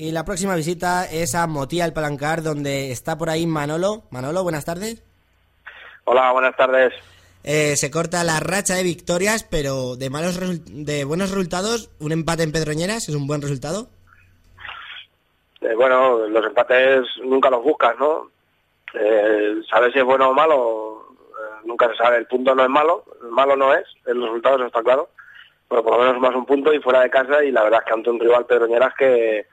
Y la próxima visita es a Motilla al Palancar, donde está por ahí Manolo. Manolo, buenas tardes. Hola, buenas tardes. Se corta la racha de victorias, pero de buenos resultados, un empate en Pedroñeras es un buen resultado. Bueno, los empates nunca los buscas, ¿no? Saber si es bueno o malo, nunca se sabe. El punto no es malo, el malo no es, el resultado eso está claro. Pero por lo menos más un punto y fuera de casa, y la verdad es que ante un rival Pedroñeras que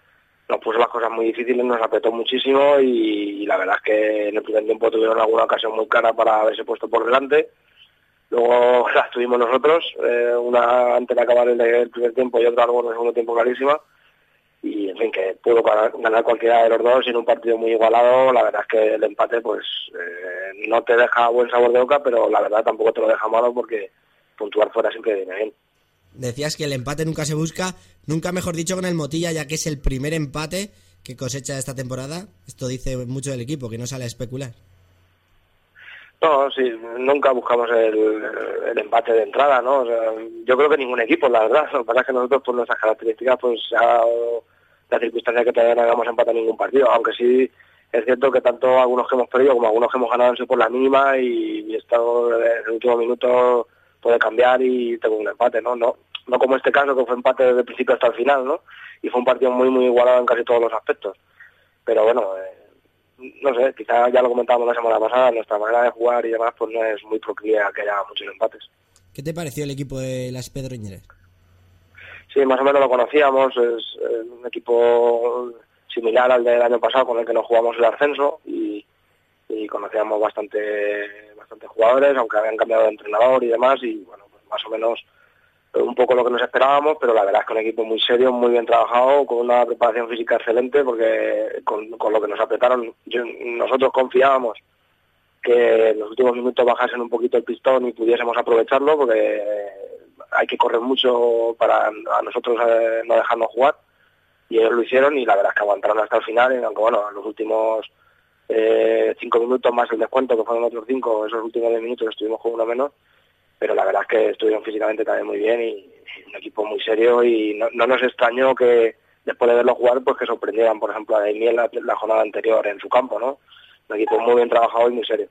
nos puso las cosas muy difíciles, nos apretó muchísimo y la verdad es que en el primer tiempo tuvieron alguna ocasión muy cara para haberse puesto por delante. Luego las tuvimos nosotros, una antes de acabar el primer tiempo y otra algo en el segundo tiempo clarísima. Y en fin, que pudo ganar cualquiera de los dos en un partido muy igualado. La verdad es que el empate pues no te deja buen sabor de boca, pero la verdad tampoco te lo deja malo porque puntuar fuera siempre viene bien. Decías que el empate nunca se busca, nunca mejor dicho con el Motilla, ya que es el primer empate que cosecha esta temporada. Esto dice mucho del equipo, que no sale a especular. No, sí, nunca buscamos el empate de entrada, ¿no? O sea, yo creo que ningún equipo, la verdad. Lo que pasa es que nosotros por nuestras características pues la circunstancia que todavía no hagamos empate en ningún partido, aunque sí es cierto que tanto algunos que hemos perdido como algunos que hemos ganado han sido por la mínima y estado en el último minuto puede cambiar y tengo un empate, ¿no? No como este caso que fue empate desde el principio hasta el final, ¿no? Y fue un partido muy muy igualado en casi todos los aspectos, pero bueno, no sé, quizá ya lo comentábamos la semana pasada, nuestra manera de jugar y demás pues no es muy proclive a que haya muchos empates. ¿Qué te pareció el equipo de las Pedroñeras? Sí, más o menos lo conocíamos, es un equipo similar al del año pasado con el que nos jugamos el ascenso y conocíamos bastante jugadores, aunque habían cambiado de entrenador y demás, y bueno, pues más o menos un poco lo que nos esperábamos, pero la verdad es que un equipo muy serio, muy bien trabajado, con una preparación física excelente, porque con lo que nos apretaron, nosotros confiábamos que en los últimos minutos bajasen un poquito el pistón y pudiésemos aprovecharlo, porque hay que correr mucho para a nosotros no dejarnos jugar, y ellos lo hicieron y la verdad es que aguantaron hasta el final, y aunque bueno, en los últimos 5 minutos más el descuento, que fueron otros 5, esos últimos 10 minutos estuvimos con uno menos, pero la verdad es que estuvieron físicamente también muy bien y un equipo muy serio y no nos extrañó que después de verlo jugar pues que sorprendieran, por ejemplo, a Daimiel la jornada anterior en su campo, ¿no? Un equipo muy bien trabajado y muy serio.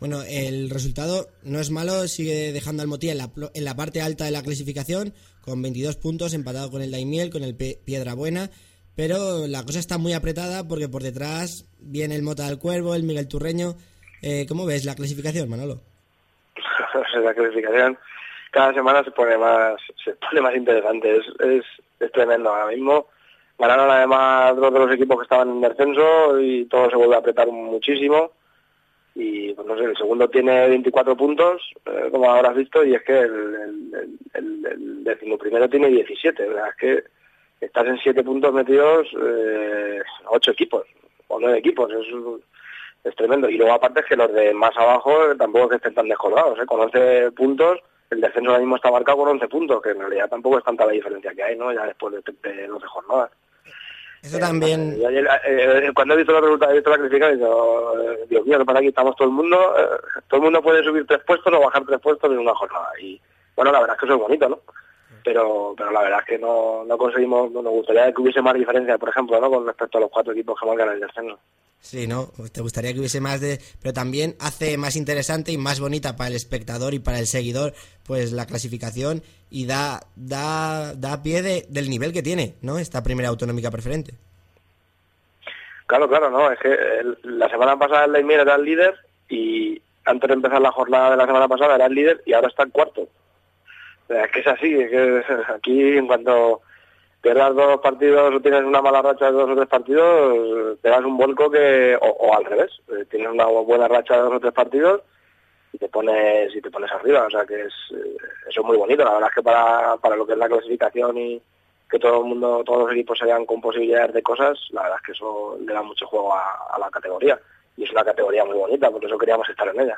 Bueno, el resultado no es malo, sigue dejando al Motilla en la parte alta de la clasificación, con 22 puntos, empatado con el Daimiel, con el Piedra Buena, pero la cosa está muy apretada porque por detrás viene el Mota del Cuervo, el Miguel Turreño. ¿Cómo ves la clasificación, Manolo? La clasificación cada semana se pone más interesante, es tremendo ahora mismo. Ganaron además dos de los equipos que estaban en descenso y todo se vuelve a apretar muchísimo. Y pues no sé, el segundo tiene 24 puntos, como habrás visto, y es que el decimoprimero tiene 17, ¿verdad? Es que estás en 7 puntos metidos, 8 equipos o 9 equipos, es tremendo. Y luego aparte es que los de más abajo tampoco es que estén tan descolgados, ¿eh? Con 11 puntos, el descenso ahora mismo está marcado con 11 puntos, que en realidad tampoco es tanta la diferencia que hay, ¿no? Ya después de 12 jornadas. Eso también... cuando he visto los resultados, he visto la clasificación, he dicho, Dios mío, que para aquí estamos todo el mundo puede subir 3 puestos o bajar 3 puestos en una jornada. Y bueno, la verdad es que eso es bonito, ¿no? Pero la verdad es que no conseguimos, nos gustaría que hubiese más diferencia, por ejemplo, ¿no? Con respecto a los 4 equipos que marcan el descenso. Sí, ¿no? Te gustaría que hubiese más pero también hace más interesante y más bonita para el espectador y para el seguidor pues la clasificación y da pie del nivel que tiene, ¿no? Esta primera autonómica preferente. Claro, no, es que la semana pasada el Laimira era el líder y antes de empezar la jornada de la semana pasada era el líder y ahora está en cuarto. O sea, es que es así, es que aquí en cuanto... pierdas 2 partidos o tienes una mala racha de 2 o 3 partidos, te das un vuelco que... O al revés, tienes una buena racha de 2 o 3 partidos y te pones arriba. O sea que eso es muy bonito. La verdad es que para lo que es la clasificación y que todos los equipos se vean con posibilidades de cosas, la verdad es que eso le da mucho juego a la categoría. Y es una categoría muy bonita, por eso queríamos estar en ella.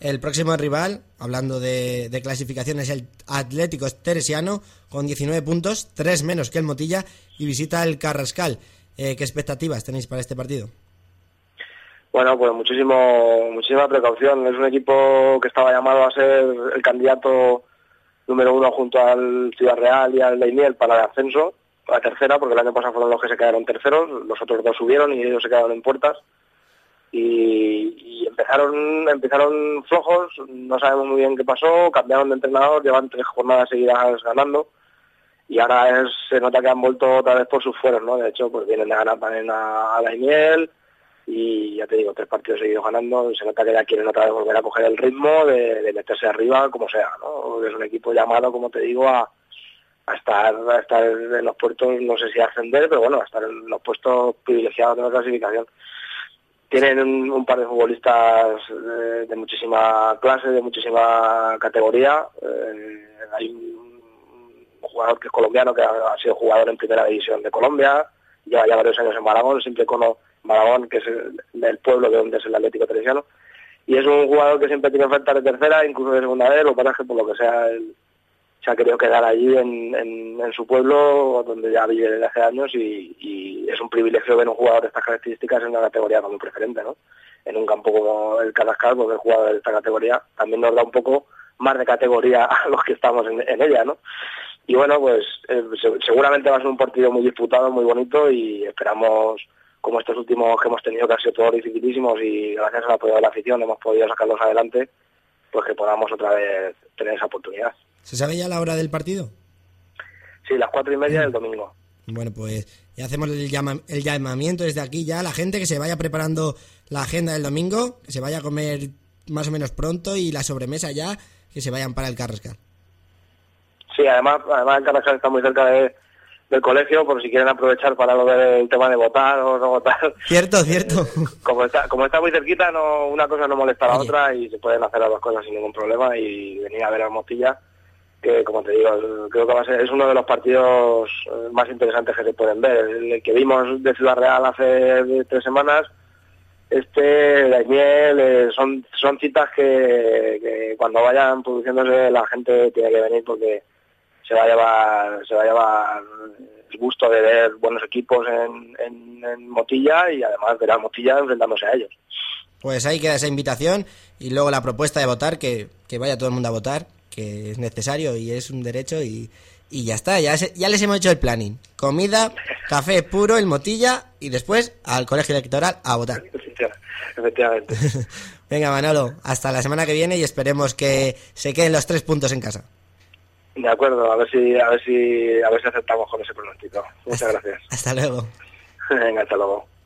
El próximo rival, hablando de clasificación, es el Atlético Teresiano, con 19 puntos, 3 menos que el Motilla, y visita el Carrascal. ¿Qué expectativas tenéis para este partido? Bueno, pues muchísima precaución. Es un equipo que estaba llamado a ser el candidato número 1 junto al Ciudad Real y al Leiniel para el ascenso. a tercera, porque el año pasado fueron los que se quedaron terceros, los otros dos subieron y ellos se quedaron en puertas. Y empezaron flojos, no sabemos muy bien qué pasó, cambiaron de entrenador, llevan 3 jornadas seguidas ganando y ahora se nota que han vuelto otra vez por sus fueros, ¿no? De hecho, pues vienen de ganar también a Daimiel y ya te digo, 3 partidos seguidos ganando y se nota que ya quieren otra vez volver a coger el ritmo de meterse arriba como sea, ¿no? Es un equipo llamado, como te digo, a estar en los puestos, no sé si ascender, pero bueno, a estar en los puestos privilegiados de la clasificación. Tienen un par de futbolistas de muchísima clase, de muchísima categoría. Hay un jugador que es colombiano, que ha sido jugador en primera división de Colombia, lleva ya varios años en Maragón, siempre con Maragón, que es el pueblo de donde es el Atlético Teresiano. Y es un jugador que siempre tiene ofertas de tercera, incluso de segunda vez, lo que pasa es que por lo que sea se ha querido quedar allí en su pueblo, donde ya vive desde hace años, y es un privilegio ver un jugador de estas características en una categoría como preferente, ¿no? En un campo como el Carrascal, porque el jugador de esta categoría también nos da un poco más de categoría a los que estamos en ella, ¿no? Y bueno, pues seguramente va a ser un partido muy disputado, muy bonito, y esperamos, como estos últimos que hemos tenido, que han sido todos dificilísimos, y gracias al apoyo de la afición hemos podido sacarlos adelante, pues que podamos otra vez tener esa oportunidad. ¿Se sabe ya la hora del partido? Sí, 4:30 del domingo. Bueno, pues ya hacemos el llamamiento desde aquí ya a la gente que se vaya preparando la agenda del domingo, que se vaya a comer más o menos pronto y la sobremesa ya, que se vayan para el Carrascal. Sí, además el Carrascal está muy cerca del colegio, por si quieren aprovechar para lo del tema de votar o no votar. Cierto. Como está muy cerquita, no, una cosa no molesta a la otra y se pueden hacer las dos cosas sin ningún problema y venir a ver a Motilla, que como te digo, creo que va a ser, es uno de los partidos más interesantes que se pueden ver. El que vimos de Ciudad Real hace 3 semanas, Daimiel, son citas que cuando vayan produciéndose la gente tiene que venir, porque se va a llevar el gusto de ver buenos equipos en Motilla y además ver a Motilla enfrentándose a ellos. Pues ahí queda esa invitación y luego la propuesta de votar, que vaya todo el mundo a votar, que es necesario y es un derecho, y ya está, ya les hemos hecho el planning. Comida, café puro, el Motilla, y después al colegio electoral a votar. Efectivamente. Venga, Manolo, hasta la semana que viene y esperemos que se queden los 3 puntos en casa. De acuerdo, a ver si aceptamos con ese pronóstico. Muchas gracias. Hasta luego. Venga, hasta luego.